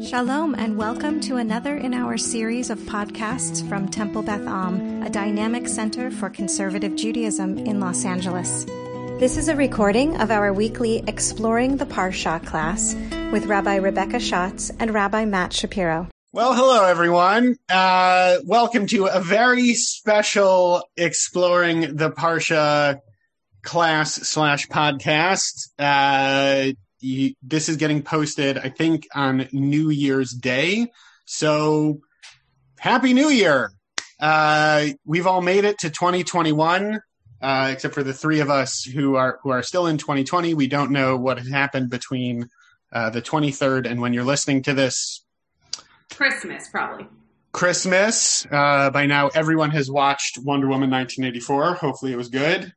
Shalom and welcome to another in our series of podcasts from Temple Beth Am, a dynamic center for conservative Judaism in Los Angeles. This is a recording of our weekly Exploring the Parsha class with Rabbi Rebecca Schatz and Rabbi Matt Shapiro. Well, hello, everyone. Welcome to a very special Exploring the Parsha class / podcast. This is getting posted, I think, on New Year's Day. So, Happy New Year! We've all made it to 2021, except for the three of us who are still in 2020. We don't know what has happened between the 23rd and when you're listening to this. Christmas, probably. Christmas. By now, everyone has watched Wonder Woman 1984. Hopefully, it was good.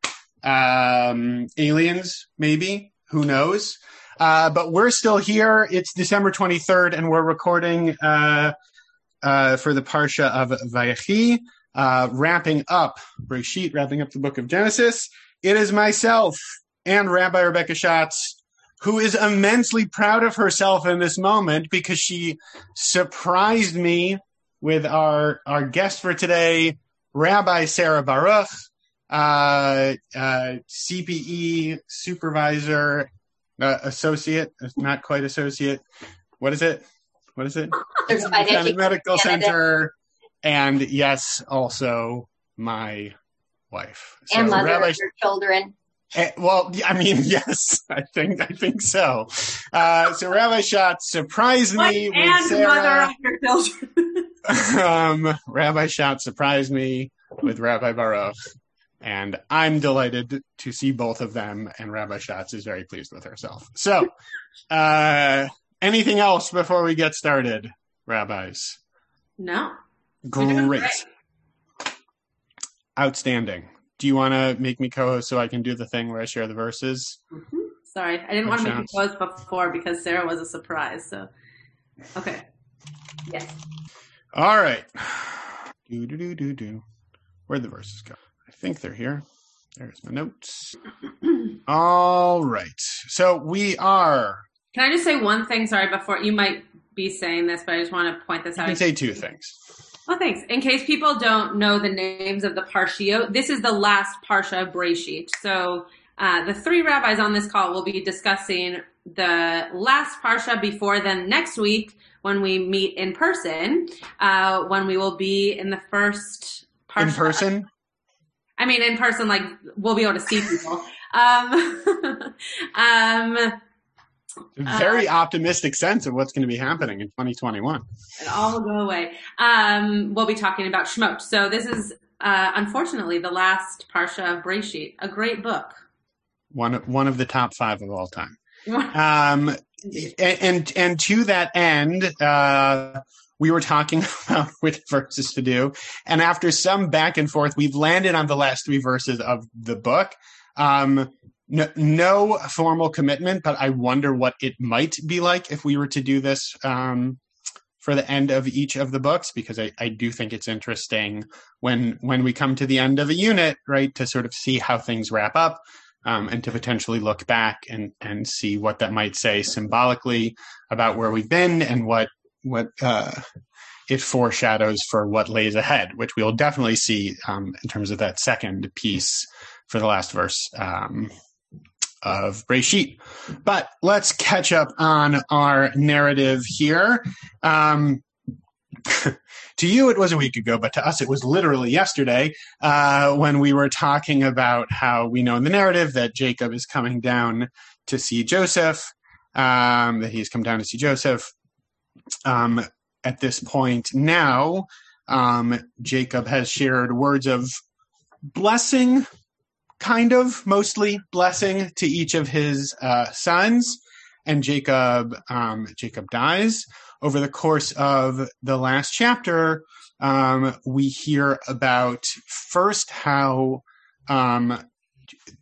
Aliens, maybe. Who knows? But we're still here. It's December 23rd, and we're recording for the Parsha of Vayechi, wrapping up Breishit, wrapping up the book of Genesis. It is myself and Rabbi Rebecca Schatz, who is immensely proud of herself in this moment because she surprised me with our guest for today, Rabbi Sarah Baruch, CPE supervisor. Associate, not quite associate. What is it? It's Vayechi Medical Center. And yes, also my wife. So and mother of your children. Well, I mean, yes, I think so. So Rabbi Schatz surprised me with Sarah. And mother of your children. Rabbi Schatz surprised me with Rabbi Baruch. And I'm delighted to see both of them, and Rabbi Schatz is very pleased with herself. So, anything else before we get started, rabbis? No. Great. Outstanding. Do you want to make me co-host so I can do the thing where I share the verses? Mm-hmm. Sorry, I didn't want to make you co-host before because Sarah was a surprise. So, okay. Yes. All right. Where'd the verses go? I think they're here. There's my notes. All right. So we are. Can I just say one thing? Sorry, before you might be saying this, but I just want to point this out. You can say two things. Oh, thanks. In case people don't know the names of the Parshiot, this is the last Parsha of Breishit. So the three rabbis on this call will be discussing the last Parsha before then next week when we meet in person, when we will be in the first Parsha. In person? I mean, in person, like, we'll be able to see people. Very optimistic sense of what's going to be happening in 2021. It all will go away. We'll be talking about Shemot. So this is, unfortunately, the last Parsha of Breishit, a great book. One of the top five of all time. And to that end, we were talking about which verses to do. And after some back and forth, we've landed on the last three verses of the book. No formal commitment, but I wonder what it might be like if we were to do this for the end of each of the books, because I do think it's interesting when we come to the end of a unit, right, to sort of see how things wrap up and to potentially look back and see what that might say symbolically about where we've been and what it foreshadows for what lays ahead, which we'll definitely see in terms of that second piece for the last verse of Breishit. But let's catch up on our narrative here. To you, it was a week ago, but to us, it was literally yesterday when we were talking about how we know in the narrative that Jacob is coming down to see Joseph, that he's come down to see Joseph. At this point now, Jacob has shared words of blessing, kind of, mostly blessing to each of his sons, and Jacob dies. Over the course of the last chapter, we hear about first how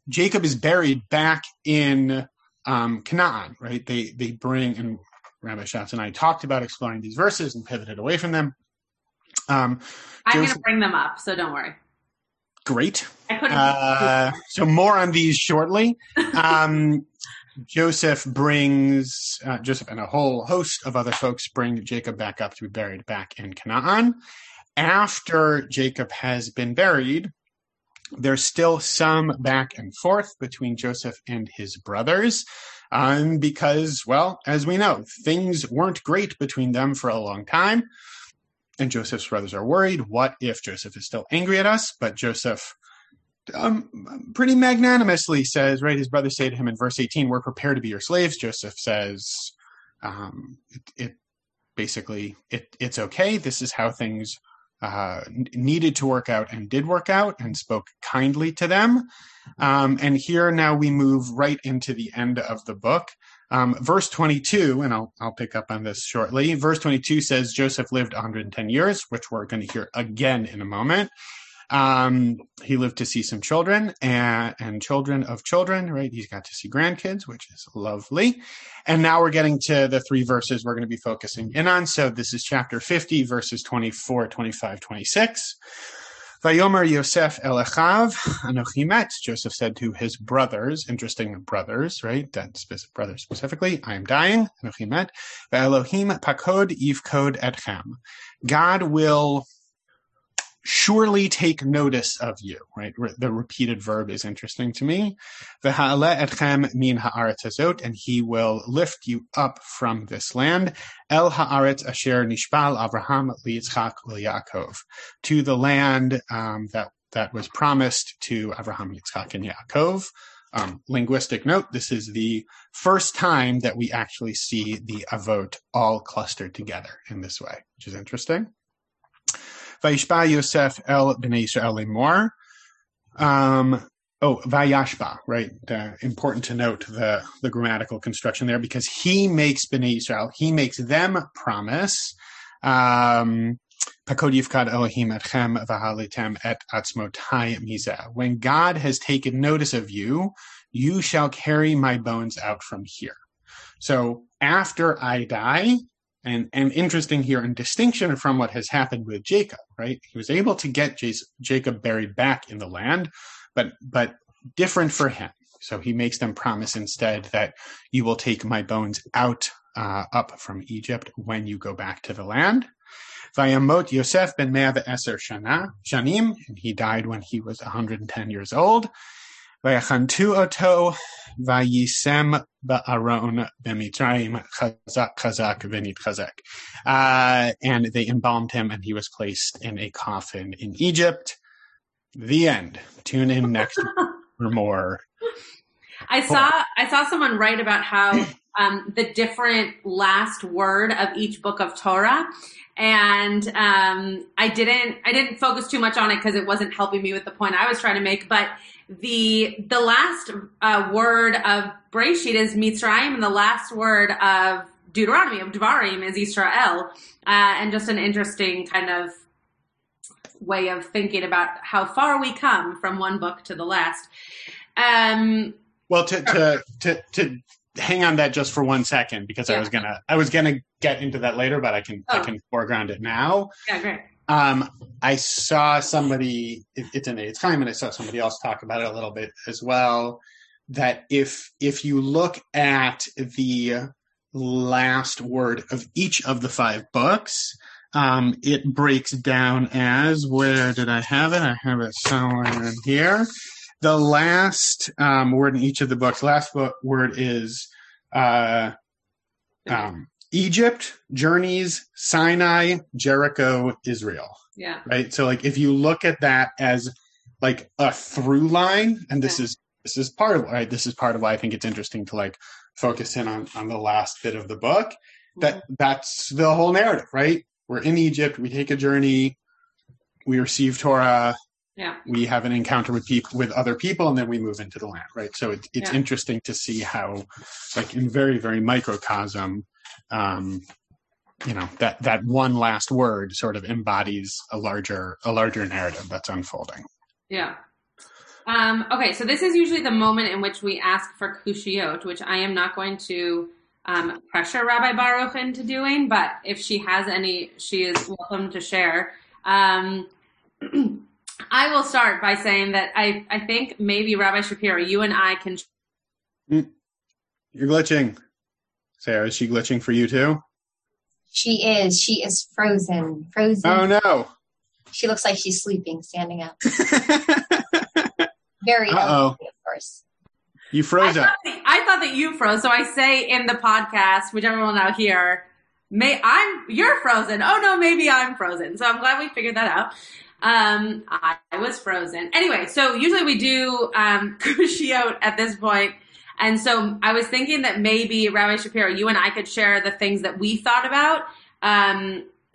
Jacob is buried back in Canaan, right? They bring and Rabbi Schatz and I talked about exploring these verses and pivoted away from them. I'm going to bring them up, so don't worry. Great. So more on these shortly. Joseph brings, Joseph and a whole host of other folks bring Jacob back up to be buried back in Canaan. After Jacob has been buried, there's still some back and forth between Joseph and his brothers, because, well, as we know, things weren't great between them for a long time. And Joseph's brothers are worried, what if Joseph is still angry at us? But Joseph pretty magnanimously says, right, his brothers say to him in verse 18, we're prepared to be your slaves. Joseph says, it's okay. This is how things needed to work out and did work out, and spoke kindly to them. And here now we move right into the end of the book. Verse 22, and I'll pick up on this shortly. Verse 22 says Joseph lived 110 years, which we're going to hear again in a moment. He lived to see some children and children of children, right? He's got to see grandkids, which is lovely. And now we're getting to the three verses we're going to be focusing in on. So this is chapter 50, verses 24, 25, 26. Vayomer Yosef el Echav Anochi met. Joseph said to his brothers, interesting brothers, right? That's brothers specifically. I am dying. Anochi met. Elohim pakod yivkod etchem. God will surely take notice of you, right? The repeated verb is interesting to me. V'ha'aleh etchem min ha'aretz hazot, and he will lift you up from this land. El ha'aretz asher nishbal Avraham liyitzchak li'Yaakov, to the land that was promised to Avraham, Yitzhak, and Yaakov. Linguistic note, this is the first time that we actually see the Avot all clustered together in this way, which is interesting. Vayishba Yosef el B'nei Yisrael Limor. Vayashba, right? Important to note the grammatical construction there, because he makes B'nei Yisrael, he makes them promise. Pakod Yivkad Elohim etchem v'halitem et atzmotai mizeh. When God has taken notice of you, you shall carry my bones out from here. So after I die, And interesting here, in distinction from what has happened with Jacob, right? He was able to get Jacob buried back in the land, but different for him. So he makes them promise instead that you will take my bones out up from Egypt when you go back to the land. Vayamot Yosef ben Mea v'eser shanim, and he died when he was 110 years old. Vayachantu oto vayisem ba'aron b'mitzrayim chazak, chazak, venit chazek. And they embalmed him, and he was placed in a coffin in Egypt. The end. Tune in next week for more. I saw someone write about how the different last word of each book of Torah, and I didn't focus too much on it because it wasn't helping me with the point I was trying to make, but the last word of Breishit is Mitzrayim, and the last word of Deuteronomy, of Devarim, is Yisrael, and just an interesting kind of way of thinking about how far we come from one book to the last. Well, to hang on that just for 1 second, because yeah. I was gonna get into that later, but I can foreground it now. Yeah, great. I saw somebody, it's in its time, and I saw somebody else talk about it a little bit as well, that if you look at the last word of each of the 5 books, it breaks down as, where did I have it? I have it somewhere in here. The last word in each of the books, word is Egypt, Journeys, Sinai, Jericho, Israel. Yeah. Right? So like if you look at that as like a through line, and this is part of right, this is part of why I think it's interesting to like focus in on the last bit of the book. That's the whole narrative, right? We're in Egypt, we take a journey, we receive Torah. Yeah. We have an encounter with other people, and then we move into the land, right? So it's interesting to see how, like in very, very microcosm, that one last word sort of embodies a larger narrative that's unfolding. Yeah. Okay, so this is usually the moment in which we ask for kushiot, which I am not going to pressure Rabbi Baruch into doing, but if she has any, she is welcome to share. I will start by saying that I think maybe Rabbi Shapiro, you and I can You're glitching. Sarah, is she glitching for you too? She is. She is frozen. Frozen. Oh, no. She looks like she's sleeping, standing up. Very unhealthy, of course. You froze up. I thought that you froze. So I say in the podcast, which everyone will now hear, you're frozen. Oh, no, maybe I'm frozen. So I'm glad we figured that out. I was frozen. Anyway, so usually we do Kushiot at this point. And so I was thinking that maybe, Rabbi Shapiro, you and I could share the things that we thought about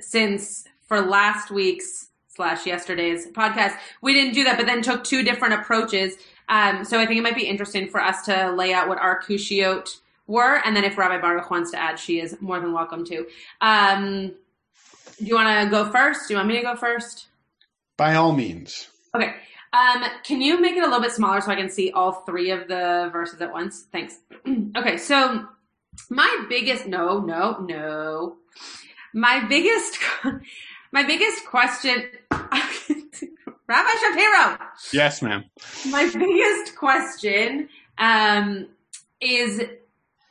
since for last week's / yesterday's podcast, we didn't do that, but then took two different approaches. So I think it might be interesting for us to lay out what our Kushiot were. And then if Rabbi Baruch wants to add, she is more than welcome to. Do you want to go first? Do you want me to go first? By all means. Okay. Can you make it a little bit smaller so I can see all three of the verses at once? Thanks. Okay, so my biggest question, Rabbi Shapiro. Yes, ma'am. My biggest question is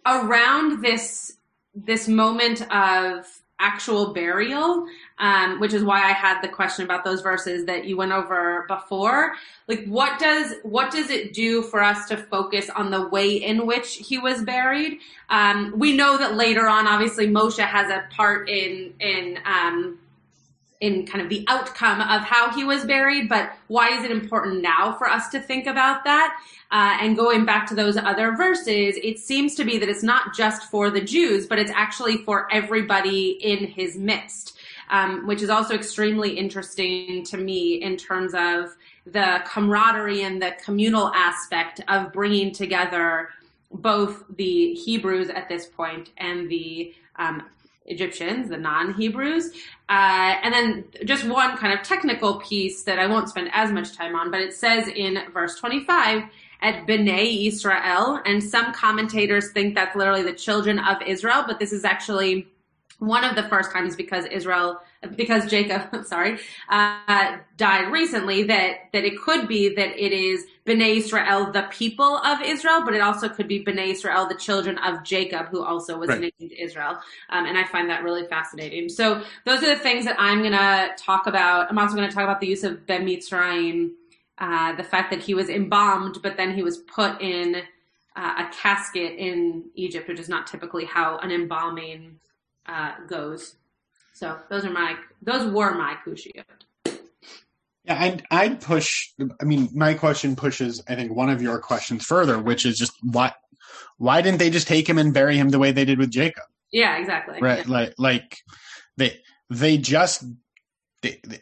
around this moment of actual burial, which is why I had the question about those verses that you went over before. Like, what does it do for us to focus on the way in which he was buried? We know that later on, obviously, Moshe has a part in kind of the outcome of how he was buried, but why is it important now for us to think about that? And going back to those other verses, it seems to be that it's not just for the Jews, but it's actually for everybody in his midst, which is also extremely interesting to me in terms of the camaraderie and the communal aspect of bringing together both the Hebrews at this point and the Egyptians, the non-Hebrews. And then just one kind of technical piece that I won't spend as much time on, but it says in verse 25, at B'nei Yisrael, and some commentators think that's literally the children of Israel, but this is actually one of the first times because Jacob, died recently, that it could be that it is B'nai Israel, the people of Israel, but it also could be B'nai Israel, the children of Jacob, who also was named Israel. And I find that really fascinating. So those are the things that I'm going to talk about. I'm also going to talk about the use of Ben Mitzrayim, the fact that he was embalmed, but then he was put in a casket in Egypt, which is not typically how an embalming goes. So those were my Kushiot. Yeah, and I'd push. I mean, my question pushes, I think, one of your questions further, which is just why didn't they just take him and bury him the way they did with Jacob? Yeah, exactly. Right, yeah. Like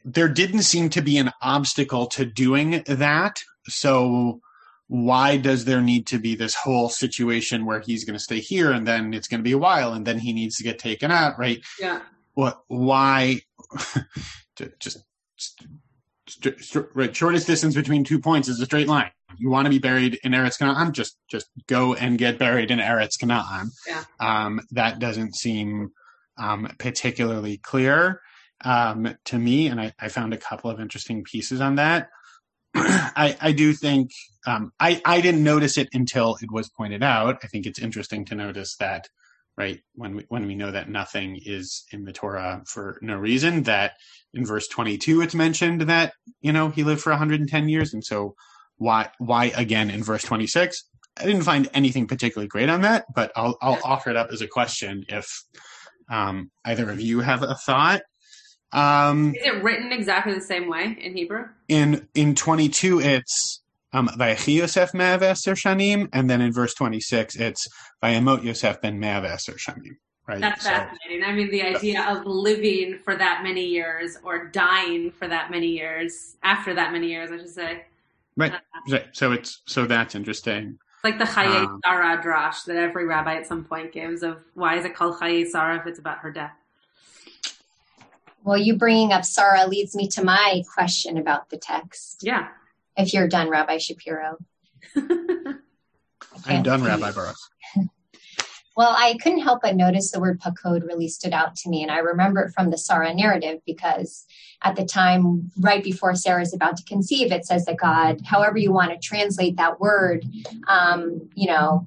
there didn't seem to be an obstacle to doing that. So why does there need to be this whole situation where he's going to stay here and then it's going to be a while and then he needs to get taken out, right? Yeah. Why? Shortest distance between 2 points is a straight line. You want to be buried in Eretz Canaan, just go and get buried in Eretz Canaan. Yeah. That doesn't seem particularly clear to me, and I found a couple of interesting pieces on that. I do think I didn't notice it until it was pointed out. I think it's interesting to notice that. Right, when we know that nothing is in the Torah for no reason, that in verse 22 it's mentioned that he lived for 110 years, and so why again in verse 26? I didn't find anything particularly great on that, but I'll offer it up as a question if either of you have a thought. Is it written exactly the same way in Hebrew? In 22, it's Vayechi Yosef me'av eser shanim, and then in verse 26, it's Vayamot Yosef ben me'av eser shanim. Right? That's fascinating. I mean, the idea of living for that many years or dying for that many years, after that many years, I should say. Right. So that's interesting. It's like the Chayei Sarah drash that every rabbi at some point gives of why is it called Chayei Sarah if it's about her death? Well, you bringing up Sarah leads me to my question about the text. Yeah. If you're done, Rabbi Shapiro. I'm done, Rabbi Baruch. Well, I couldn't help but notice the word pakod really stood out to me. And I remember it from the Sarah narrative because at the time, right before Sarah is about to conceive, it says that God, however you want to translate that word,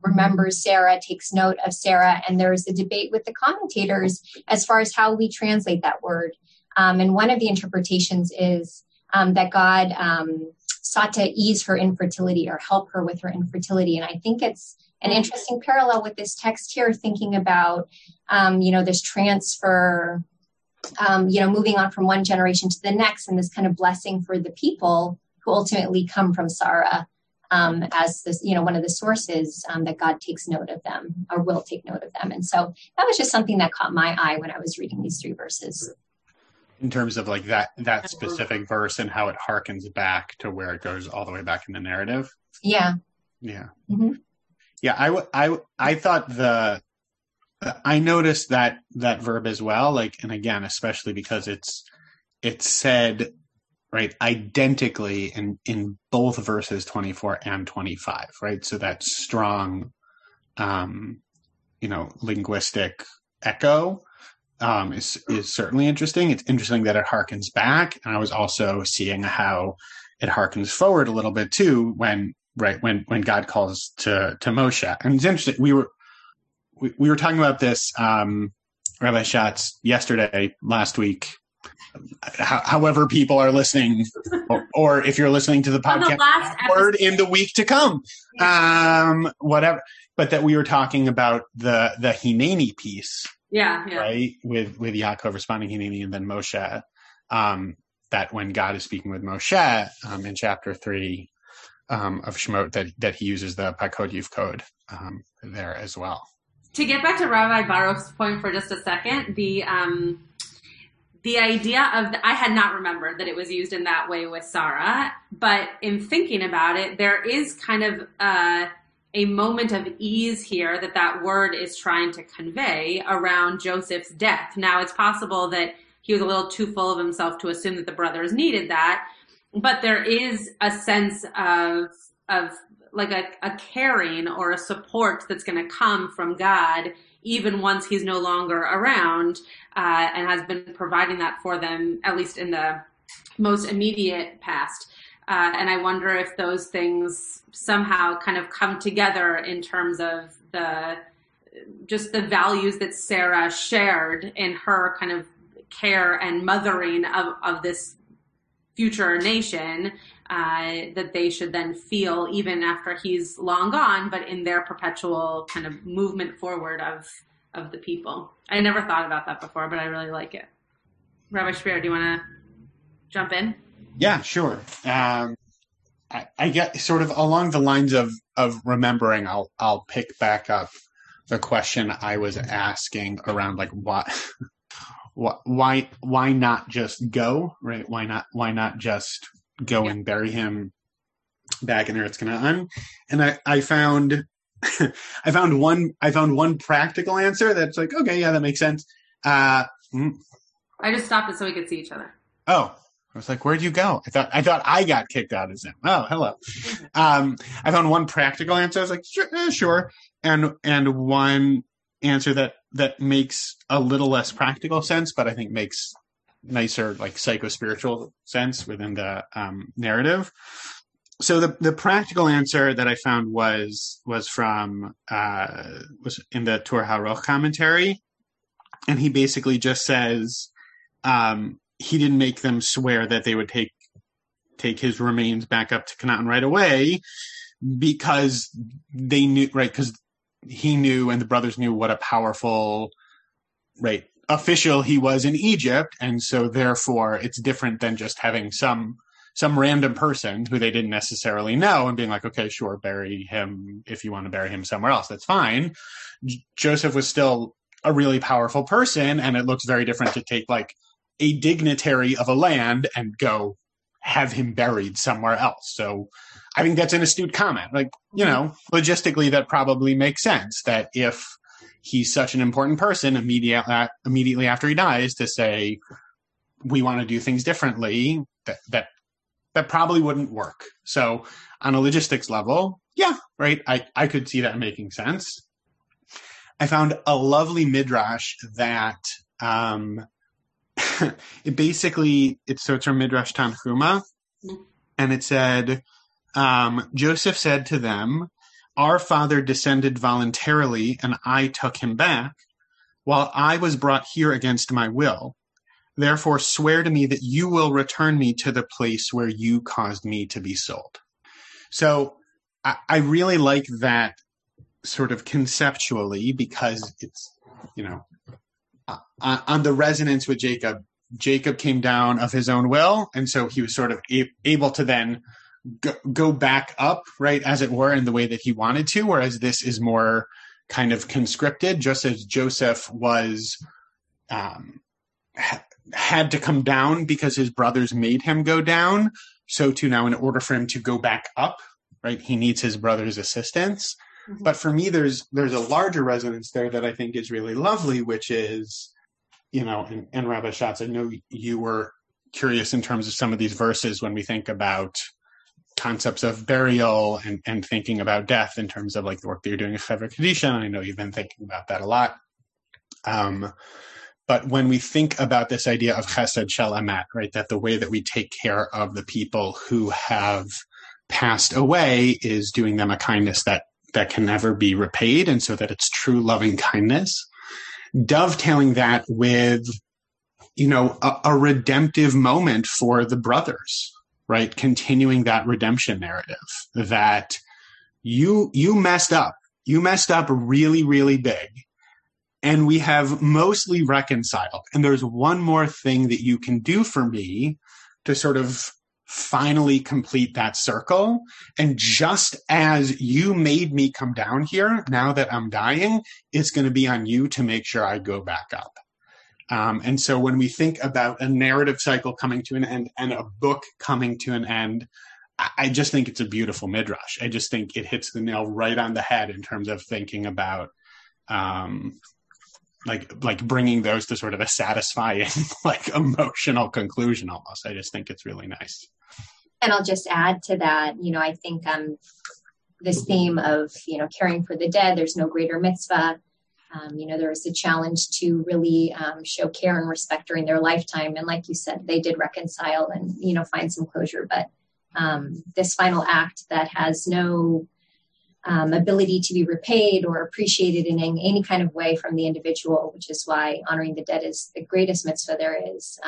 remembers Sarah, takes note of Sarah. And there's a debate with the commentators as far as how we translate that word. And one of the interpretations is that God sought to ease her infertility or help her with her infertility. And I think it's an interesting parallel with this text here, thinking about, this transfer, moving on from one generation to the next, and this kind of blessing for the people who ultimately come from Sarah as this, one of the sources that God takes note of them or will take note of them. And so that was just something that caught my eye when I was reading these three verses. In terms of like that specific verse and how it harkens back to where it goes all the way back in the narrative. Yeah. Yeah. Mm-hmm. Yeah. I thought I noticed that verb as well. Like, and again, especially because it's said right identically in both verses 24 and 25. Right. So that strong, linguistic echo. Is certainly interesting. It's interesting that it harkens back. And I was also seeing how it harkens forward a little bit too, when God calls to Moshe. And it's interesting. We were talking about this, Rabbi Schatz, last week, however people are listening, or if you're listening to the podcast, word in the week to come, whatever, but that we were talking about the Hineni piece. Yeah, yeah. Right. With Yaakov responding Hineni and then Moshe, that when God is speaking with Moshe in chapter 3 of Shemot, that he uses the Pakod Yivkod there as well. To get back to Rabbi Baruch's point for just a second, the idea of I had not remembered that it was used in that way with Sarah, but in thinking about it, there is kind of a moment of ease here that word is trying to convey around Joseph's death. Now, it's possible that he was a little too full of himself to assume that the brothers needed that, but there is a sense of like a caring or a support that's going to come from God, even once he's no longer around, and has been providing that for them, at least in the most immediate past. And I wonder if those things somehow kind of come together in terms of the values that Sarah shared in her kind of care and mothering of this future nation, that they should then feel even after he's long gone, but in their perpetual kind of movement forward of the people. I never thought about that before, but I really like it. Rabbi Shapiro, do you want to jump in? Yeah, sure. I get sort of along the lines of remembering, I'll pick back up the question I was asking around like why not just go, right? Why not just go and bury him back in Eretz Canaan? And I found one practical answer that's like, okay, yeah, that makes sense. I just stopped it so we could see each other. Oh. I was like, where'd you go? I thought I got kicked out of Zim. Oh, hello. I found one practical answer. I was like, sure. And one answer that makes a little less practical sense, but I think makes nicer, like psycho-spiritual sense within the narrative. So the practical answer that I found was in the Torah Haruch commentary. And he basically just says, he didn't make them swear that they would take his remains back up to Canaan right away because they knew, right? Because he knew and the brothers knew what a powerful, right, official he was in Egypt. And so therefore it's different than just having some random person who they didn't necessarily know and being like, okay, sure, bury him. If you want to bury him somewhere else, that's fine. Joseph was still a really powerful person, and it looks very different to take like a dignitary of a land and go have him buried somewhere else. So I think that's an astute comment. Like, logistically that probably makes sense that if he's such an important person immediately after he dies to say, we want to do things differently, that probably wouldn't work. So on a logistics level, yeah, right. I could see that making sense. I found a lovely midrash that it basically, it's from Midrash Tanhuma, and it said, Joseph said to them, our father descended voluntarily, and I took him back, while I was brought here against my will. Therefore, swear to me that you will return me to the place where you caused me to be sold. So I really like that sort of conceptually, because it's, you know, on the resonance with Jacob. Jacob came down of his own will, and so he was sort of able to then go back up, right, as it were, in the way that he wanted to, whereas this is more kind of conscripted, just as Joseph was had to come down because his brothers made him go down, so too now, in order for him to go back up, right, he needs his brother's assistance. Mm-hmm. But for me, there's a larger resonance there that I think is really lovely, which is, you know, and Rabbi Schatz, I know you were curious in terms of some of these verses when we think about concepts of burial and thinking about death in terms of like the work that you're doing at Chevra Kadisha, and I know you've been thinking about that a lot. But when we think about this idea of Chesed Shel Amat, right, that the way that we take care of the people who have passed away is doing them a kindness that can never be repaid, and so that it's true loving kindness, dovetailing that with, you know, a redemptive moment for the brothers, right? Continuing that redemption narrative that you messed up really, really big, and we have mostly reconciled. And there's one more thing that you can do for me to sort of finally complete that circle. And just as you made me come down here, now that I'm dying, it's going to be on you to make sure I go back up. And so when we think about a narrative cycle coming to an end and a book coming to an end, I just think it's a beautiful midrash. I just think it hits the nail right on the head in terms of thinking about like bringing those to sort of a satisfying, like, emotional conclusion almost. I just think it's really nice. And I'll just add to that, you know, I think this theme of, you know, caring for the dead, there's no greater mitzvah. You know, there was a challenge to really show care and respect during their lifetime. And like you said, they did reconcile and, you know, find some closure. But this final act that has no ability to be repaid or appreciated in any kind of way from the individual, which is why honoring the dead is the greatest mitzvah there is,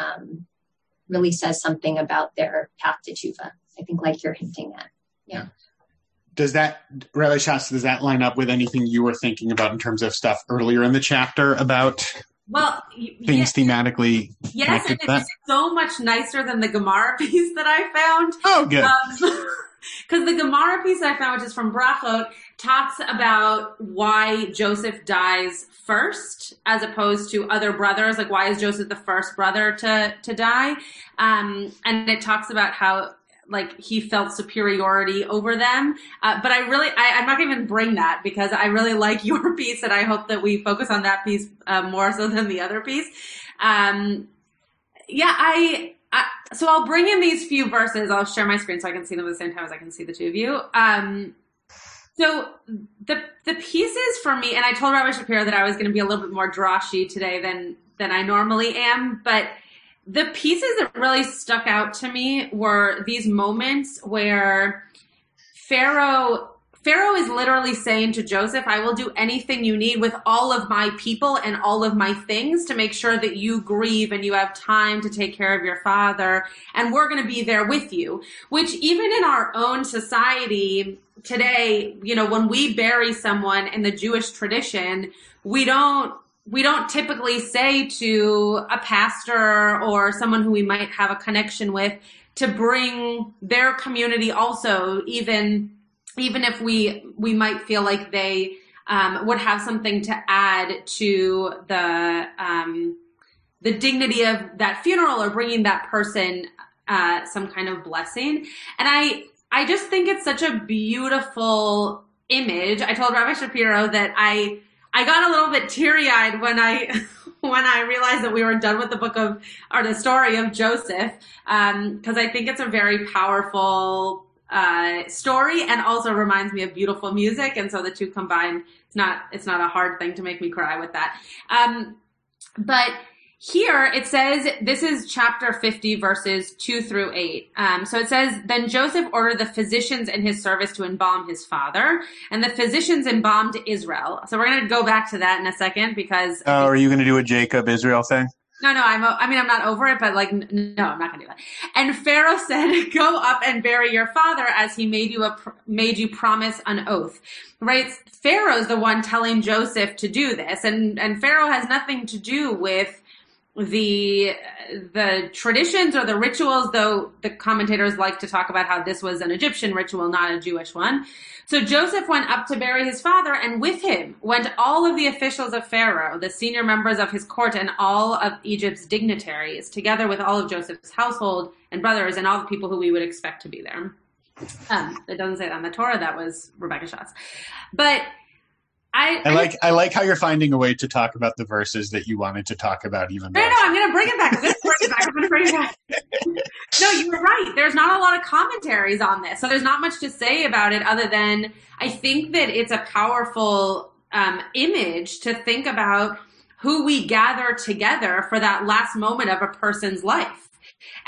really says something about their path to tshuva. I think, like you're hinting at. Yeah. Does that, Rabbi Schatz, does that line up with anything you were thinking about in terms of stuff earlier in the chapter about things thematically? Yes, and it's so much nicer than the Gemara piece that I found. Oh, good. Because the Gemara piece I found, which is from Brachot, talks about why Joseph dies first as opposed to other brothers. Like, why is Joseph the first brother to die? And it talks about how, like, he felt superiority over them. But I'm not going to even bring that because I really like your piece, and I hope that we focus on that piece more so than the other piece. So I'll bring in these few verses. I'll share my screen so I can see them at the same time as I can see the two of you. So the pieces for me, and I told Rabbi Shapiro that I was going to be a little bit more drashy today than I normally am, but the pieces that really stuck out to me were these moments where Pharaoh is literally saying to Joseph, I will do anything you need with all of my people and all of my things to make sure that you grieve and you have time to take care of your father. And we're going to be there with you, which even in our own society today, you know, when we bury someone in the Jewish tradition, we don't typically say to a pastor or someone who we might have a connection with to bring their community also, even if we might feel like they would have something to add to the dignity of that funeral or bringing that person some kind of blessing. And I just think it's such a beautiful image. I told Rabbi Shapiro that I got a little bit teary-eyed when I realized that we were done with the book of, or the story of Joseph, because I think it's a very powerful story and also reminds me of beautiful music, and so the two combined It's not a hard thing to make me cry with that. But here it says, this is chapter 50, verses 2-8. So it says, then Joseph ordered the physicians in his service to embalm his father, and the physicians embalmed Israel. So we're going to go back to that in a second because... Oh, are you going to do a Jacob Israel thing? No, I'm not over it, but no, I'm not going to do that. And Pharaoh said, go up and bury your father as he made you promise an oath, right? Pharaoh's the one telling Joseph to do this. And Pharaoh has nothing to do with the traditions or the rituals, though the commentators like to talk about how this was an Egyptian ritual, not a Jewish one. So Joseph went up to bury his father, and with him went all of the officials of Pharaoh, the senior members of his court, and all of Egypt's dignitaries, together with all of Joseph's household and brothers and all the people who we would expect to be there. It doesn't say that in the Torah. That was Rebecca Schatz. But I like how you're finding a way to talk about the verses that you wanted to talk about even more. No, I'm going to bring it back. No, you were right. There's not a lot of commentaries on this. So there's not much to say about it other than I think that it's a powerful image to think about who we gather together for that last moment of a person's life.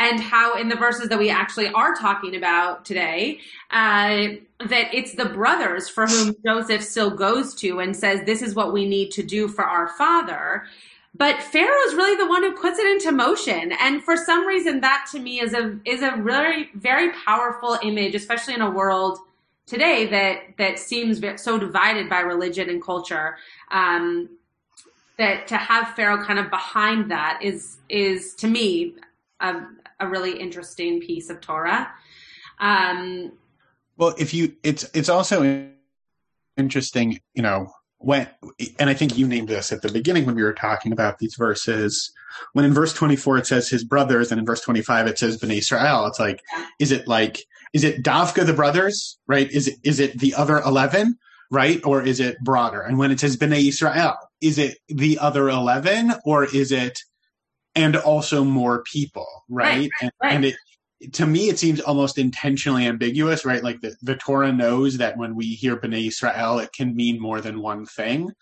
And how in the verses that we actually are talking about today, that it's the brothers for whom Joseph still goes to and says, this is what we need to do for our father. But Pharaoh's really the one who puts it into motion. And for some reason, that to me is a really very powerful image, especially in a world today that seems so divided by religion and culture. That to have Pharaoh kind of behind that is to me, a really interesting piece of Torah. It's also interesting, you know, and I think you named this at the beginning when we were talking about these verses, when in verse 24 it says his brothers, and in verse 25 it says B'nei Yisrael. It's like, is it Dafka the brothers, right? Is it the other 11, right? Or is it broader? And when it says B'nei Yisrael, is it the other 11, or is it and also more people, right? Right. And it, to me, it seems almost intentionally ambiguous, right? Like the Torah knows that when we hear B'nai Yisrael, it can mean more than one thing.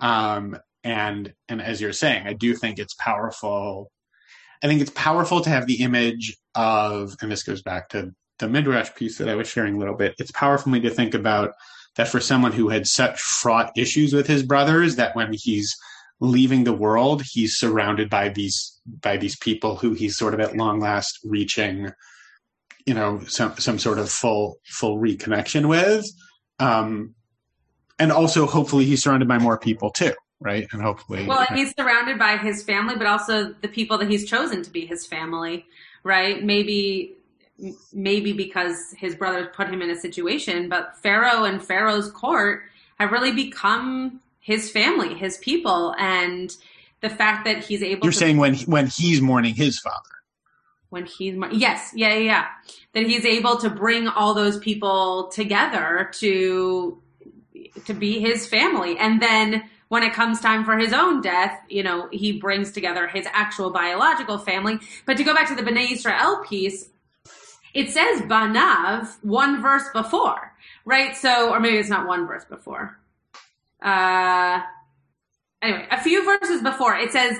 And as you're saying, I do think it's powerful. I think it's powerful to have the image of, and this goes back to the Midrash piece that I was sharing a little bit. It's powerful for me to think about that for someone who had such fraught issues with his brothers, that when he's leaving the world, he's surrounded by these people who he's sort of at long last reaching, you know, some sort of full reconnection with. And also hopefully he's surrounded by more people too, right? And hopefully... Well, and he's surrounded by his family, but also the people that he's chosen to be his family, right? Maybe because his brothers put him in a situation, but Pharaoh and Pharaoh's court have really become his family, his people, and the fact that he's able You're saying when he's mourning his father. When he's... Yes, yeah. That he's able to bring all those people together to be his family. And then when it comes time for his own death, you know, he brings together his actual biological family. But to go back to the B'nai Israel piece, it says Banav one verse before, right? So, or maybe it's not one verse before. Anyway, a few verses before it says,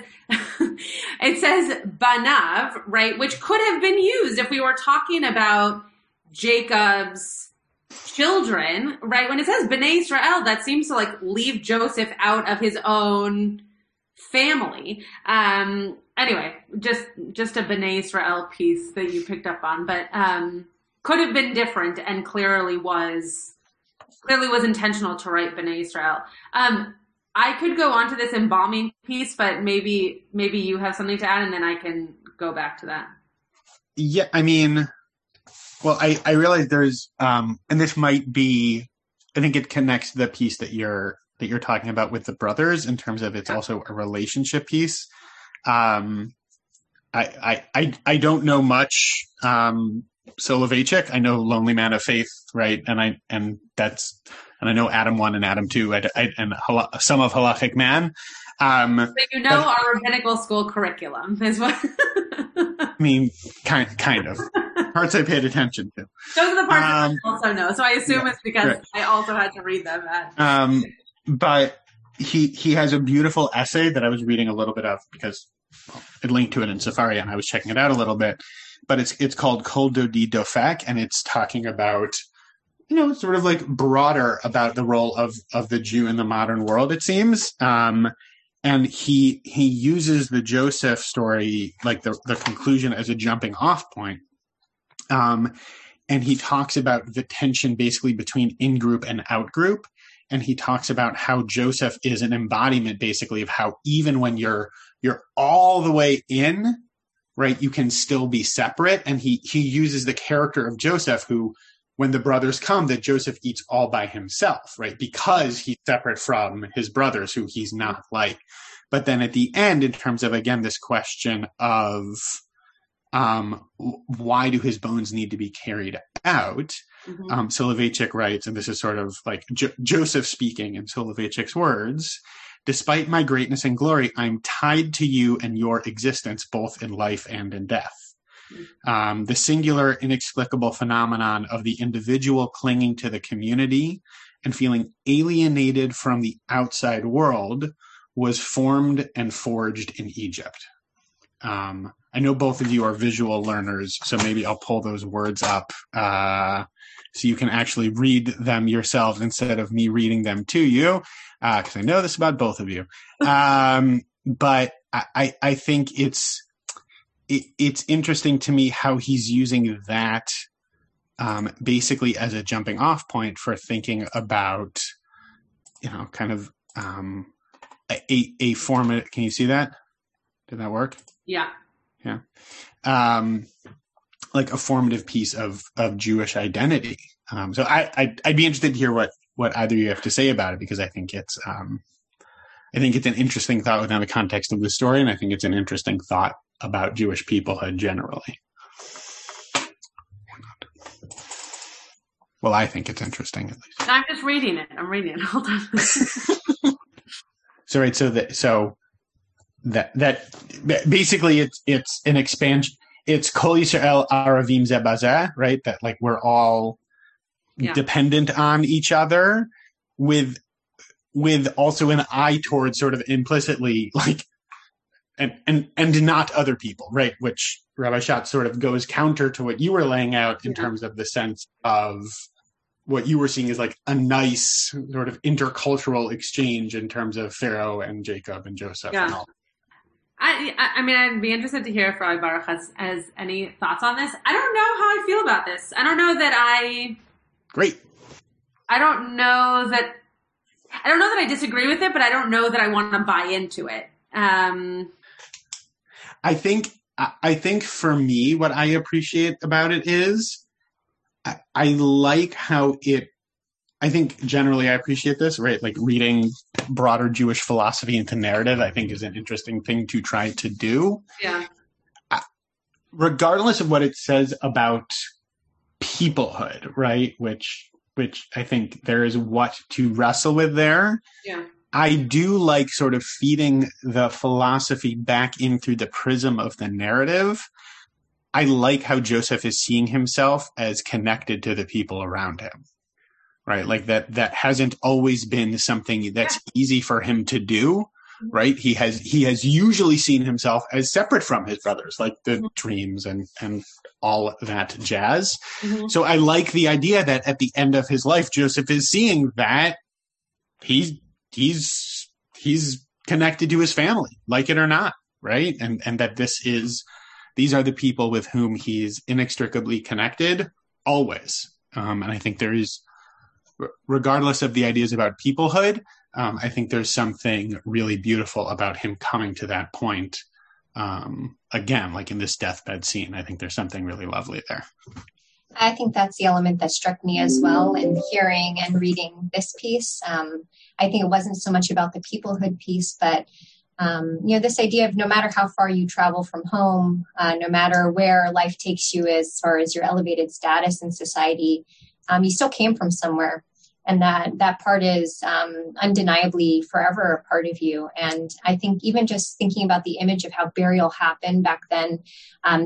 Banav, right? Which could have been used if we were talking about Jacob's children, right? When it says B'nai Yisrael, that seems to like leave Joseph out of his own family. Anyway, just a B'nai Yisrael piece that you picked up on, but, could have been different and clearly was intentional to write B'nai Yisrael. I could go on to this embalming piece, but maybe you have something to add, and then I can go back to that. Yeah, I mean, well, I realize there's, and this might be, I think it connects to the piece that you're talking about with the brothers in terms of it's also a relationship piece. I don't know much. Soloveitchik, I know Lonely Man of Faith, right? And I know Adam 1 and Adam 2 and some of Halachic Man. So you know our rabbinical school curriculum is what... I mean, kind of. Parts I paid attention to. Those are the parts I also know, so I assume it's because I also had to read them. But he has a beautiful essay that I was reading a little bit of because it linked to it in Safari and I was checking it out a little bit. But it's called Kol Dodi Dofek, and it's talking about, you know, sort of like broader about the role of the Jew in the modern world, it seems. And he uses the Joseph story, like the conclusion, as a jumping off point. And he talks about the tension basically between in-group and out-group. And he talks about how Joseph is an embodiment basically of how even when you're all the way in, right, you can still be separate. And he uses the character of Joseph, who, when the brothers come, that Joseph eats all by himself, right, because he's separate from his brothers, who he's not like. But then at the end, in terms of, again, this question of why do his bones need to be carried out? Mm-hmm. Soloveitchik writes, and this is sort of like Joseph speaking in Soloveitchik's words, "Despite my greatness and glory, I'm tied to you and your existence, both in life and in death. The singular, inexplicable phenomenon of the individual clinging to the community and feeling alienated from the outside world was formed and forged in Egypt." I know both of you are visual learners, so maybe I'll pull those words up so you can actually read them yourselves instead of me reading them to you, because I know this about both of you. But I think it's interesting to me how he's using that basically as a jumping off point for thinking about, you know, kind of a form of, can you see that? Did that work? Yeah. Yeah. Like a formative piece of Jewish identity. So I'd be interested to hear what either of you have to say about it, because I think it's an interesting thought within the context of the story, and I think it's an interesting thought about Jewish peoplehood generally. Well, I think it's interesting, at least. I'm just reading it. Hold on. So right, That basically it's an expansion. It's Kol yisrael aravim ze baza, right? That like we're all dependent on each other, with also an eye towards sort of implicitly like and not other people, right? Which Rabbi Schatz sort of goes counter to what you were laying out in terms of the sense of what you were seeing is like a nice sort of intercultural exchange in terms of Pharaoh and Jacob and Joseph and all. I mean, I'd be interested to hear if Rabbi Baruch has any thoughts on this. I don't know how I feel about this. I don't know that I... Great. I don't know that I disagree with it, but I don't know that I want to buy into it. I think for me, what I appreciate about it is I like how it... I think generally I appreciate this, right? Like reading broader Jewish philosophy into narrative, I think is an interesting thing to try to do. Yeah. Regardless of what it says about peoplehood, right? Which I think there is what to wrestle with there. Yeah. I do like sort of feeding the philosophy back in through the prism of the narrative. I like how Joseph is seeing himself as connected to the people around him. Right, like that hasn't always been something that's easy for him to do, right? He has usually seen himself as separate from his brothers, like the dreams and all that jazz. Mm-hmm. So I like the idea that at the end of his life, Joseph is seeing that he's connected to his family, like it or not, right? And that these are the people with whom he's inextricably connected always. And I think there is, regardless of the ideas about peoplehood, I think there's something really beautiful about him coming to that point. Again, like in this deathbed scene, I think there's something really lovely there. I think that's the element that struck me as well in hearing and reading this piece. I think it wasn't so much about the peoplehood piece, but this idea of no matter how far you travel from home, no matter where life takes you as far as your elevated status in society, you still came from somewhere, and that part is undeniably forever a part of you. And I think even just thinking about the image of how burial happened back then,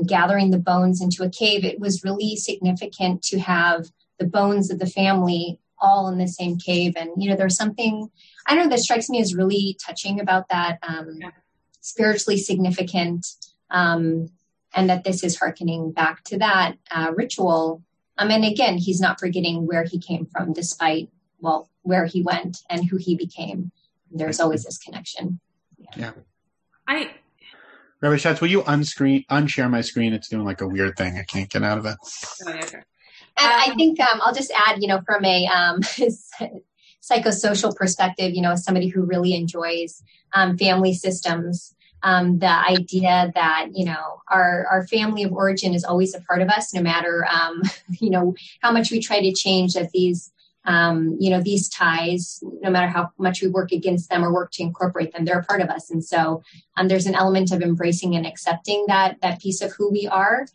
gathering the bones into a cave, it was really significant to have the bones of the family all in the same cave. And, you know, there's something, I don't know, that strikes me as really touching about that, spiritually significant, and that this is hearkening back to that ritual. And again, he's not forgetting where he came from, despite, well, where he went and who he became. There's always this connection. Yeah. Rabbi Schatz, will you unshare my screen? It's doing like a weird thing. I can't get out of it. Oh, yeah, sure. And I think I'll just add, you know, from a psychosocial perspective, you know, as somebody who really enjoys family systems, the idea that, you know, our family of origin is always a part of us, no matter, you know, how much we try to change that these, you know, these ties, no matter how much we work against them or work to incorporate them, they're a part of us. And so there's an element of embracing and accepting that piece of who we are,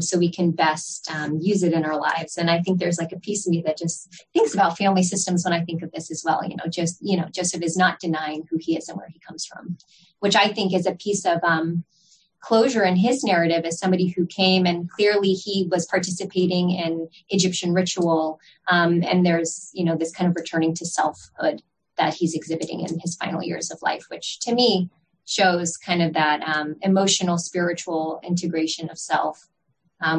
so we can best use it in our lives. And I think there's like a piece of me that just thinks about family systems when I think of this as well. You know, just, you know, Joseph is not denying who he is and where he comes from, which I think is a piece of closure in his narrative as somebody who came, and clearly he was participating in Egyptian ritual. And there's, you know, this kind of returning to selfhood that he's exhibiting in his final years of life, which to me shows kind of that emotional, spiritual integration of self.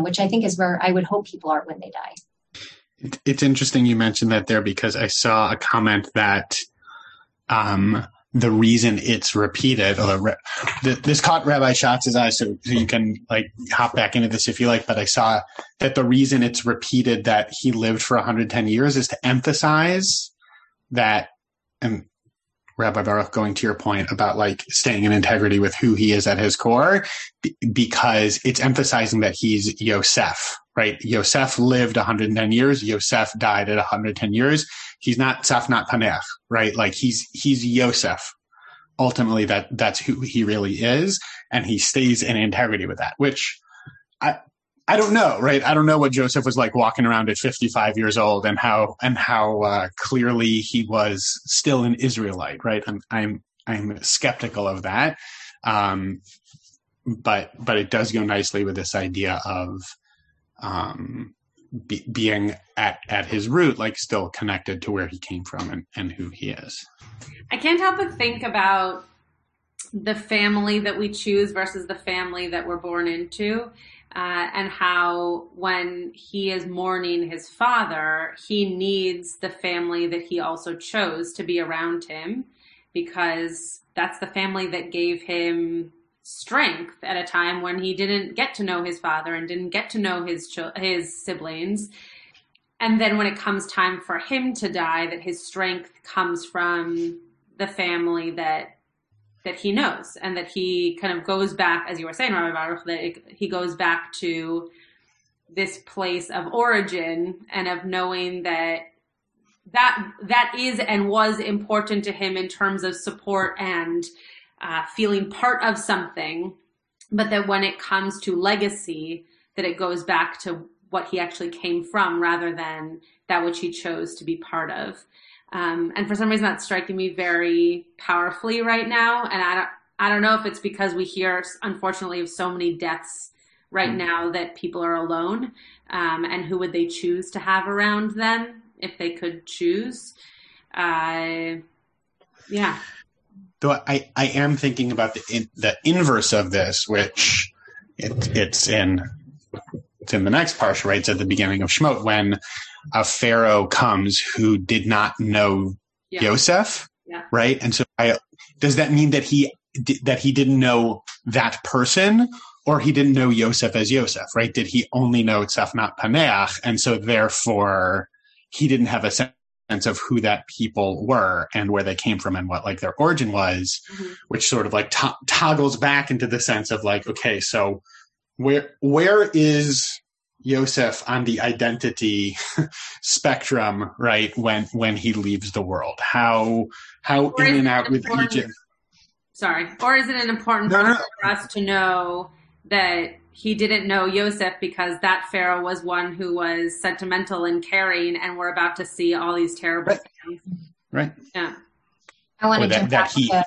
Which I think is where I would hope people are when they die. It's interesting you mentioned that there, because I saw a comment that the reason it's repeated, although this caught Rabbi Schatz's eye, so you can like hop back into this if you like, but I saw that the reason it's repeated that he lived for 110 years is to emphasize that, and Rabbi Baruch, going to your point about like staying in integrity with who he is at his core, because it's emphasizing that he's Yosef, right? Yosef lived 110 years. Yosef died at 110 years. He's not Tzafnat Paneach, right? Like he's Yosef. Ultimately, that's who he really is. And he stays in integrity with that, which I don't know, right? I don't know what Joseph was like walking around at 55 years old, and how clearly he was still an Israelite, right? I'm skeptical of that, but it does go nicely with this idea of being at his root, like still connected to where he came from and who he is. I can't help but think about the family that we choose versus the family that we're born into. And how when he is mourning his father, he needs the family that he also chose to be around him, because that's the family that gave him strength at a time when he didn't get to know his father and didn't get to know his siblings. And then when it comes time for him to die, that his strength comes from the family that he knows, and that he kind of goes back, as you were saying, Rabbi Baruch, he goes back to this place of origin and of knowing that is and was important to him in terms of support and feeling part of something, but that when it comes to legacy, that it goes back to what he actually came from rather than that which he chose to be part of. And for some reason, that's striking me very powerfully right now. And I don't know if it's because we hear, unfortunately, of so many deaths right now that people are alone. And who would they choose to have around them if they could choose? Yeah. Though I am thinking about the inverse of this, which it's in the next parsha, right? It's at the beginning of Shemot when a pharaoh comes who did not know Yosef, right? And so, does that mean that he didn't know that person, or he didn't know Yosef as Yosef, right? Did he only know Tzafnat Paneach, and so therefore he didn't have a sense of who that people were and where they came from and what like their origin was, which sort of like toggles back into the sense of like, okay, so where is Yosef on the identity spectrum, right? When he leaves the world, how or in and out with Egypt? Sorry, or is it an important part for us to know that he didn't know Yosef because that pharaoh was one who was sentimental and caring, and we're about to see all these terrible things, right? Yeah, I want to jump back to.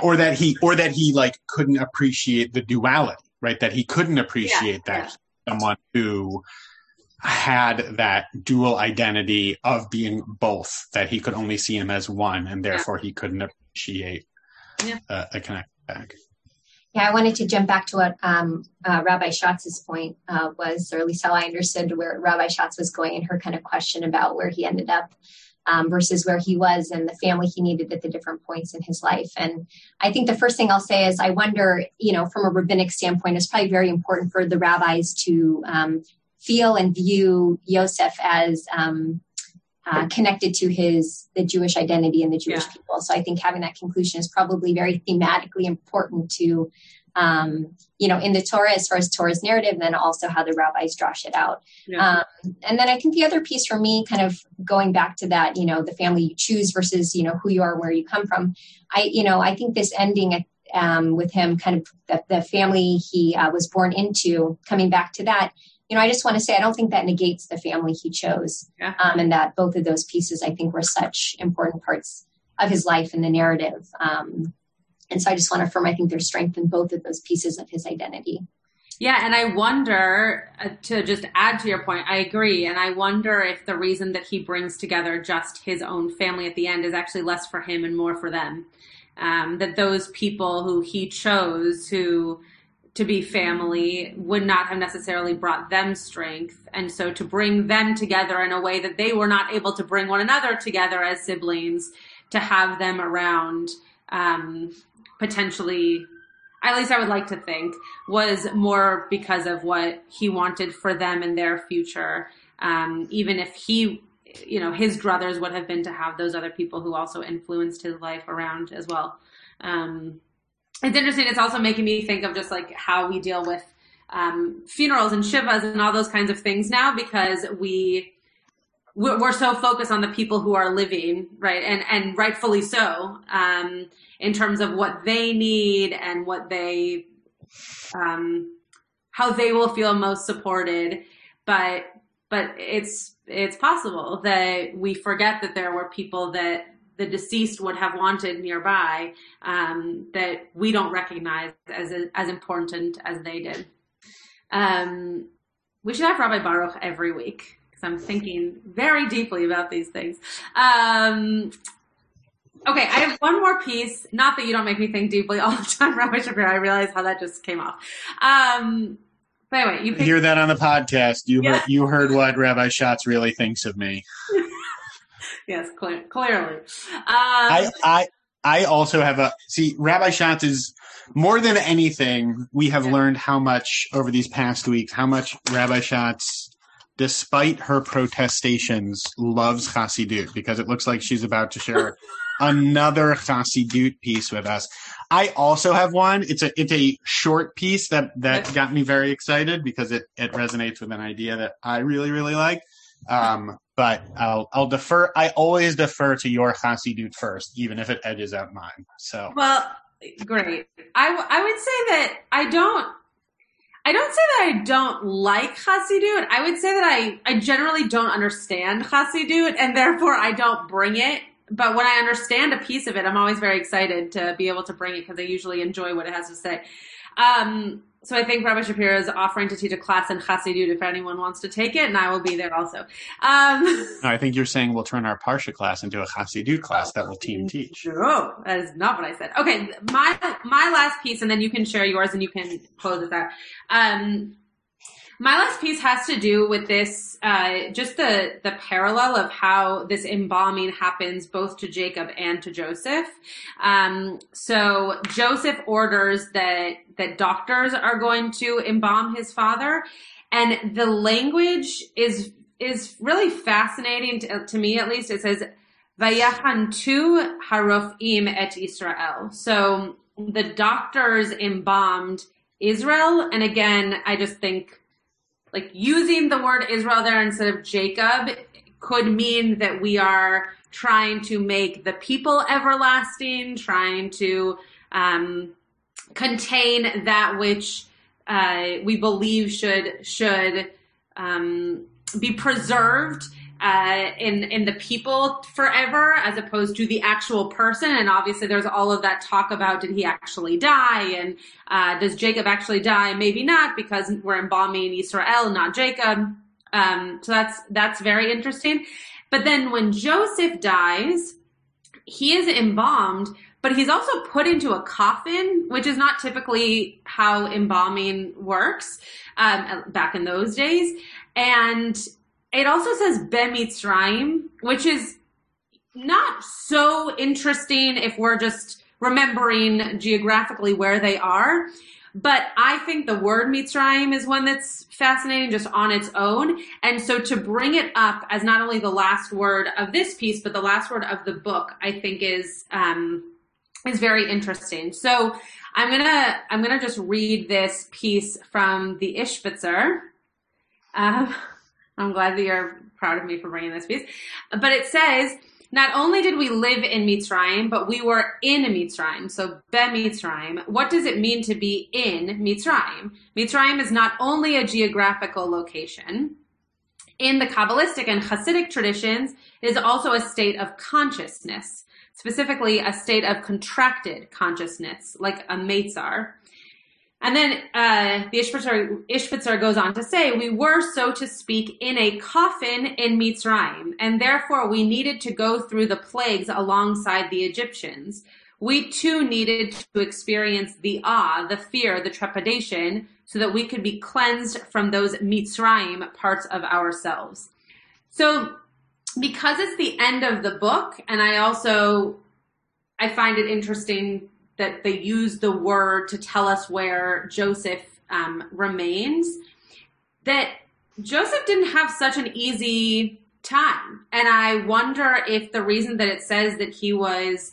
Or that he like couldn't appreciate the duality, right? That he couldn't appreciate that someone who had that dual identity of being both, that he could only see him as one, and therefore he couldn't appreciate a connection back. Yeah, I wanted to jump back to what Rabbi Schatz's point was, or at least how I understood where Rabbi Schatz was going in her kind of question about where he ended up versus where he was and the family he needed at the different points in his life. And I think the first thing I'll say is I wonder, you know, from a rabbinic standpoint, it's probably very important for the rabbis to feel and view Yosef as connected to the Jewish identity and the Jewish people. So I think having that conclusion is probably very thematically important to, you know, in the Torah, as far as Torah's narrative, and then also how the rabbis drash it out. Yeah. And then I think the other piece for me, kind of going back to that, you know, the family you choose versus, you know, who you are, where you come from. I think this ending with him, kind of the family he was born into, coming back to that, you know, I just want to say, I don't think that negates the family he chose. Yeah. And that both of those pieces, I think, were such important parts of his life and the narrative. And so I just want to affirm, I think there's strength in both of those pieces of his identity. Yeah. And I wonder, to just add to your point, I agree. And I wonder if the reason that he brings together just his own family at the end is actually less for him and more for them. That those people who he chose, who to be family, would not have necessarily brought them strength. And so to bring them together in a way that they were not able to bring one another together as siblings, to have them around, potentially, at least I would like to think, was more because of what he wanted for them and their future. Even if he, you know, his druthers would have been to have those other people who also influenced his life around as well. It's interesting. It's also making me think of just like how we deal with funerals and shivas and all those kinds of things now, because we're so focused on the people who are living, right? And rightfully so, in terms of what they need and what they, how they will feel most supported. But it's possible that we forget that there were people that the deceased would have wanted nearby, that we don't recognize as important as they did. We should have Rabbi Baruch every week, because I'm thinking very deeply about these things. Okay, I have one more piece. Not that you don't make me think deeply all the time, Rabbi Shapiro. I realize how that just came off. But anyway, you hear that on the podcast. You heard what Rabbi Schatz really thinks of me. Yes, clearly. I also have Rabbi Schatz is, more than anything, we have learned how much over these past weeks, how much Rabbi Schatz, despite her protestations, loves Chassidut, because it looks like she's about to share another Chassidut piece with us. I also have one. It's a short piece that got me very excited, because it resonates with an idea that I really, really like. But I'll defer. I always defer to your Chassidut first, even if it edges out mine. So, well, great. I would say that I don't say that I don't like Chassidut. I would say that I generally don't understand Chassidut, and therefore I don't bring it. But when I understand a piece of it, I'm always very excited to be able to bring it, because I usually enjoy what it has to say. So I think Rabbi Shapiro is offering to teach a class in Chassidut if anyone wants to take it, and I will be there also. No, I think you're saying we'll turn our Parsha class into a Chassidut class that will team teach. No, that is not what I said. Okay, my last piece, and then you can share yours and you can close it out. My last piece has to do with this, just the parallel of how this embalming happens both to Jacob and to Joseph. So Joseph orders that doctors are going to embalm his father, and the language is really fascinating to me, at least. It says Vayachantu harofim et Yisrael. So the doctors embalmed Israel, and again, I just think, like, using the word Israel there instead of Jacob could mean that we are trying to make the people everlasting, trying to contain that which we believe should be preserved in the people forever, as opposed to the actual person. And obviously there's all of that talk about, did he actually die? And does Jacob actually die? Maybe not, because we're embalming Israel, not Jacob. So that's very interesting. But then when Joseph dies, he is embalmed, but he's also put into a coffin, which is not typically how embalming works back in those days. And it also says B'mitzrayim, which is not so interesting if we're just remembering geographically where they are. But I think the word Mitzrayim is one that's fascinating just on its own. And so to bring it up as not only the last word of this piece, but the last word of the book, I think is very interesting. So I'm going to just read this piece from the Ishbitzer. I'm glad that you're proud of me for bringing this piece. But it says, not only did we live in Mitzrayim, but we were in Mitzrayim. So B'mitzrayim. What does it mean to be in Mitzrayim? Mitzrayim is not only a geographical location. In the Kabbalistic and Hasidic traditions, it is also a state of consciousness, specifically a state of contracted consciousness, like a metzar. And then the Ishbitzer goes on to say, we were, so to speak, in a coffin in Mitzrayim, and therefore we needed to go through the plagues alongside the Egyptians. We too needed to experience the awe, the fear, the trepidation, so that we could be cleansed from those Mitzrayim parts of ourselves. So because it's the end of the book, and I find it interesting that they use the word to tell us where Joseph remains, that Joseph didn't have such an easy time. And I wonder if the reason that it says that he was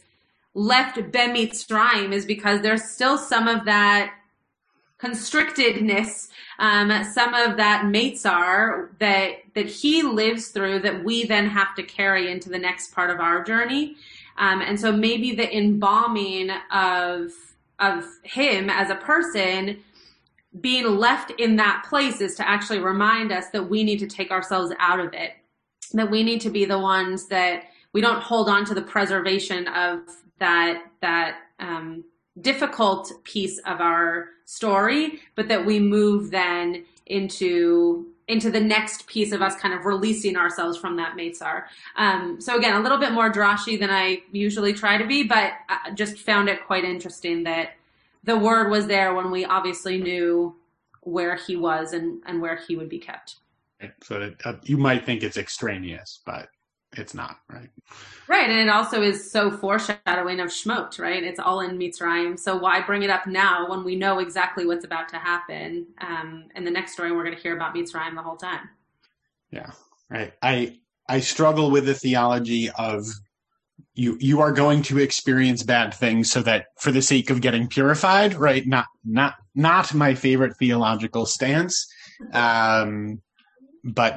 left B'mitzrayim is because there's still some of that constrictedness, some of that metzar that he lives through that we then have to carry into the next part of our journey. And so maybe the embalming of him as a person being left in that place is to actually remind us that we need to take ourselves out of it, that we need to be the ones that we don't hold on to the preservation of that difficult piece of our story, but that we move then into the next piece of us kind of releasing ourselves from that metzar. So again, a little bit more drashy than I usually try to be, but I just found it quite interesting that the word was there when we obviously knew where he was and where he would be kept. So you might think it's extraneous, but it's not, right? Right, and it also is so foreshadowing of Shemot, right? It's all in Mitzrayim, so why bring it up now when we know exactly what's about to happen? And the next story, we're going to hear about Mitzrayim the whole time. Yeah, right. I struggle with the theology of you are going to experience bad things so that for the sake of getting purified, right? Not my favorite theological stance, but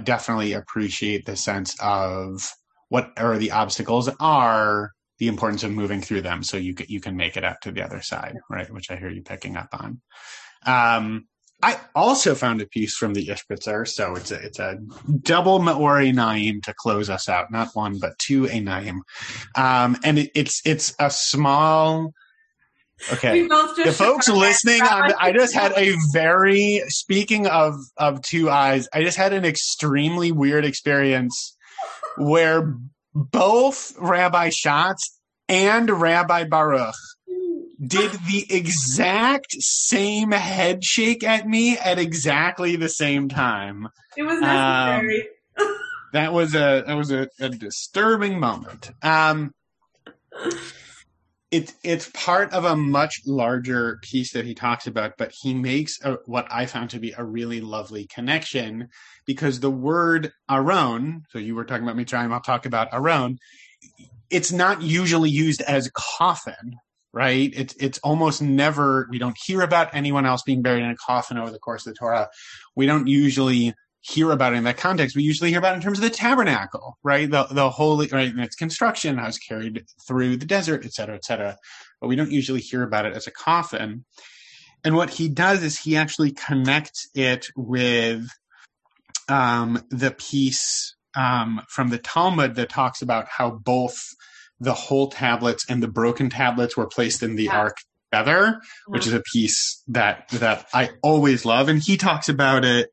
definitely appreciate the sense of what are the obstacles are, the importance of moving through them so you can make it out to the other side, right? Which I hear you picking up on. I also found a piece from the Ishbitzer, so it's a double Maori Naim to close us out, not one but two a Naim, and it's a small. Okay, the folks listening, I just had a speaking of two eyes, I just had an extremely weird experience where both Rabbi Schatz and Rabbi Baruch did the exact same head shake at me at exactly the same time. It was necessary. That was a disturbing moment. It's part of a much larger piece that he talks about, but he makes what I found to be a really lovely connection, because the word aron, so you were talking about Mitzrayim, I'll talk about aron, it's not usually used as coffin, right? It's almost never, we don't hear about anyone else being buried in a coffin over the course of the Torah. We don't usually hear about it in that context. We usually hear about it in terms of the tabernacle, right? The holy, right? And its construction, how it's carried through the desert, et cetera, et cetera. But we don't usually hear about it as a coffin. And what he does is he actually connects it with the piece from the Talmud that talks about how both the whole tablets and the broken tablets were placed in the ark together, which is a piece that I always love. And he talks about it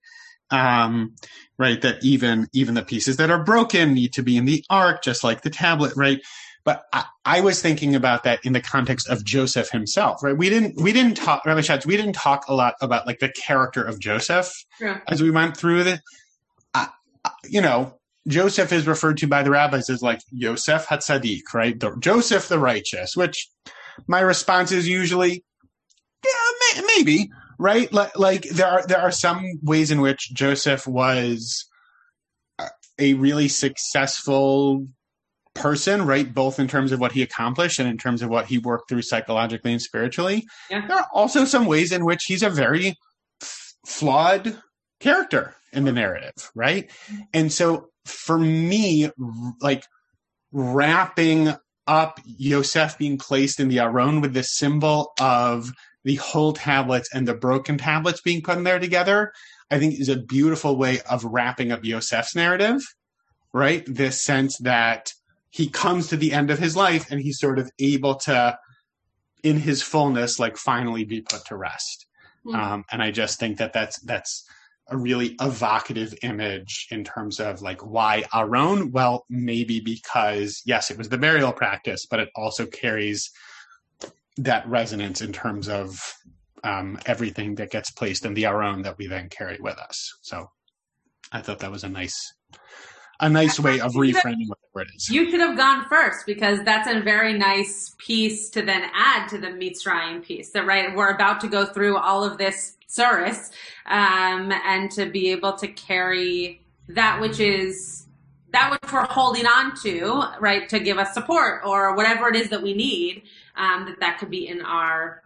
right? That even the pieces that are broken need to be in the ark, just like the tablet, right? But I was thinking about that in the context of Joseph himself, right? We didn't talk, Rabbi Schatz, we didn't talk a lot about like the character of Joseph as we went through the, you know, Joseph is referred to by the rabbis as like Yosef Hatzadik, right? Joseph the righteous, which my response is usually, yeah, maybe, right? Like there are some ways in which Joseph was a really successful person, right? Both in terms of what he accomplished and in terms of what he worked through psychologically and spiritually. Yeah. There are also some ways in which he's a very flawed character in the narrative, right? And so for me, like wrapping up Yosef being placed in the Aron with the symbol of the whole tablets and the broken tablets being put in there together, I think is a beautiful way of wrapping up Yosef's narrative, right? This sense that he comes to the end of his life and he's sort of able to, in his fullness, like finally be put to rest. Mm-hmm. And I just think that that's a really evocative image in terms of like why Aron? Well, maybe because yes, it was the burial practice, but it also carries that resonance in terms of everything that gets placed in the Aron that we then carry with us. So I thought that was a nice way of reframing whatever it is. You should have gone first because that's a very nice piece to then add to the Mitzrayim piece. So, right, we're about to go through all of this Tzuris, and to be able to carry that which we're holding on to, right, to give us support or whatever it is that we need, that could be in our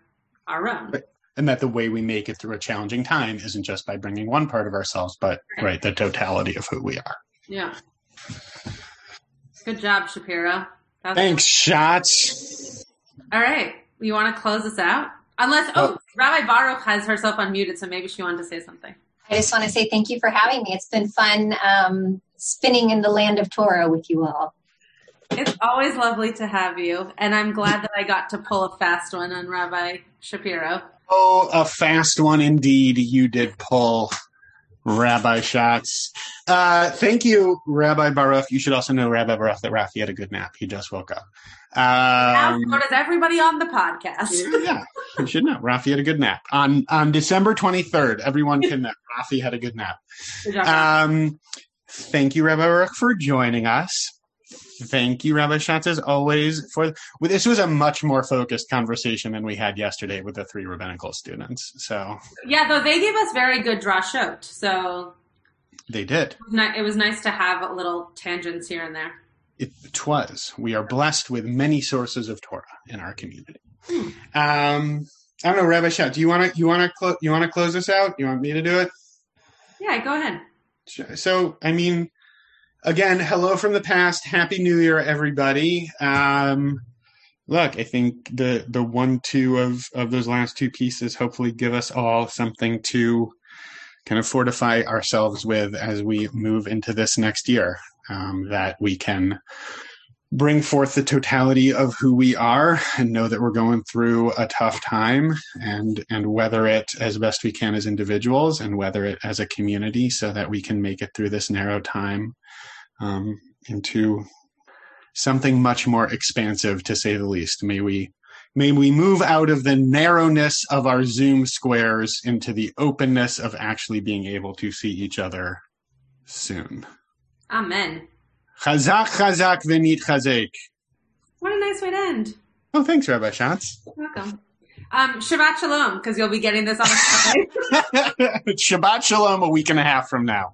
own. Right. And that the way we make it through a challenging time isn't just by bringing one part of ourselves, but right the totality of who we are. Yeah. Good job, Shapiro. Thanks, Schatz. All right. You want to close us out? Unless, Rabbi Baruch has herself unmuted, so maybe she wanted to say something. I just want to say thank you for having me. It's been fun spinning in the land of Torah with you all. It's always lovely to have you, and I'm glad that I got to pull a fast one on Rabbi Shapiro. Oh, a fast one indeed. You did pull, Rabbi Schatz. Thank you, Rabbi Baruch. You should also know, Rabbi Baruch, that Rafi had a good nap. He just woke up. Now so does everybody on the podcast. Yeah, you should know. Rafi had a good nap. On December 23rd, everyone can know Rafi had a good nap. Thank you, Rabbi Baruch, for joining us. Thank you, Rabbi Schatz, as always. This was a much more focused conversation than we had yesterday with the three rabbinical students. So yeah, though they gave us very good drashot. So they did. It was nice to have a little tangents here and there. It was. We are blessed with many sources of Torah in our community. I don't know, Rabbi Schatz, do you want to close this out? You want me to do it? Yeah, go ahead. Sure. So, I mean, again, hello from the past. Happy New Year, everybody. Look, I think the 1-2 of those last two pieces hopefully give us all something to kind of fortify ourselves with as we move into this next year, that we can bring forth the totality of who we are and know that we're going through a tough time and weather it as best we can as individuals and weather it as a community so that we can make it through this narrow time into something much more expansive, to say the least. May we move out of the narrowness of our Zoom squares into the openness of actually being able to see each other soon. Amen. Chazak, chazak, venit chazek. What a nice way to end. Oh, thanks, Rabbi Schatz. You're welcome. Shabbat shalom, because you'll be getting this on Friday. Shabbat shalom a week and a half from now.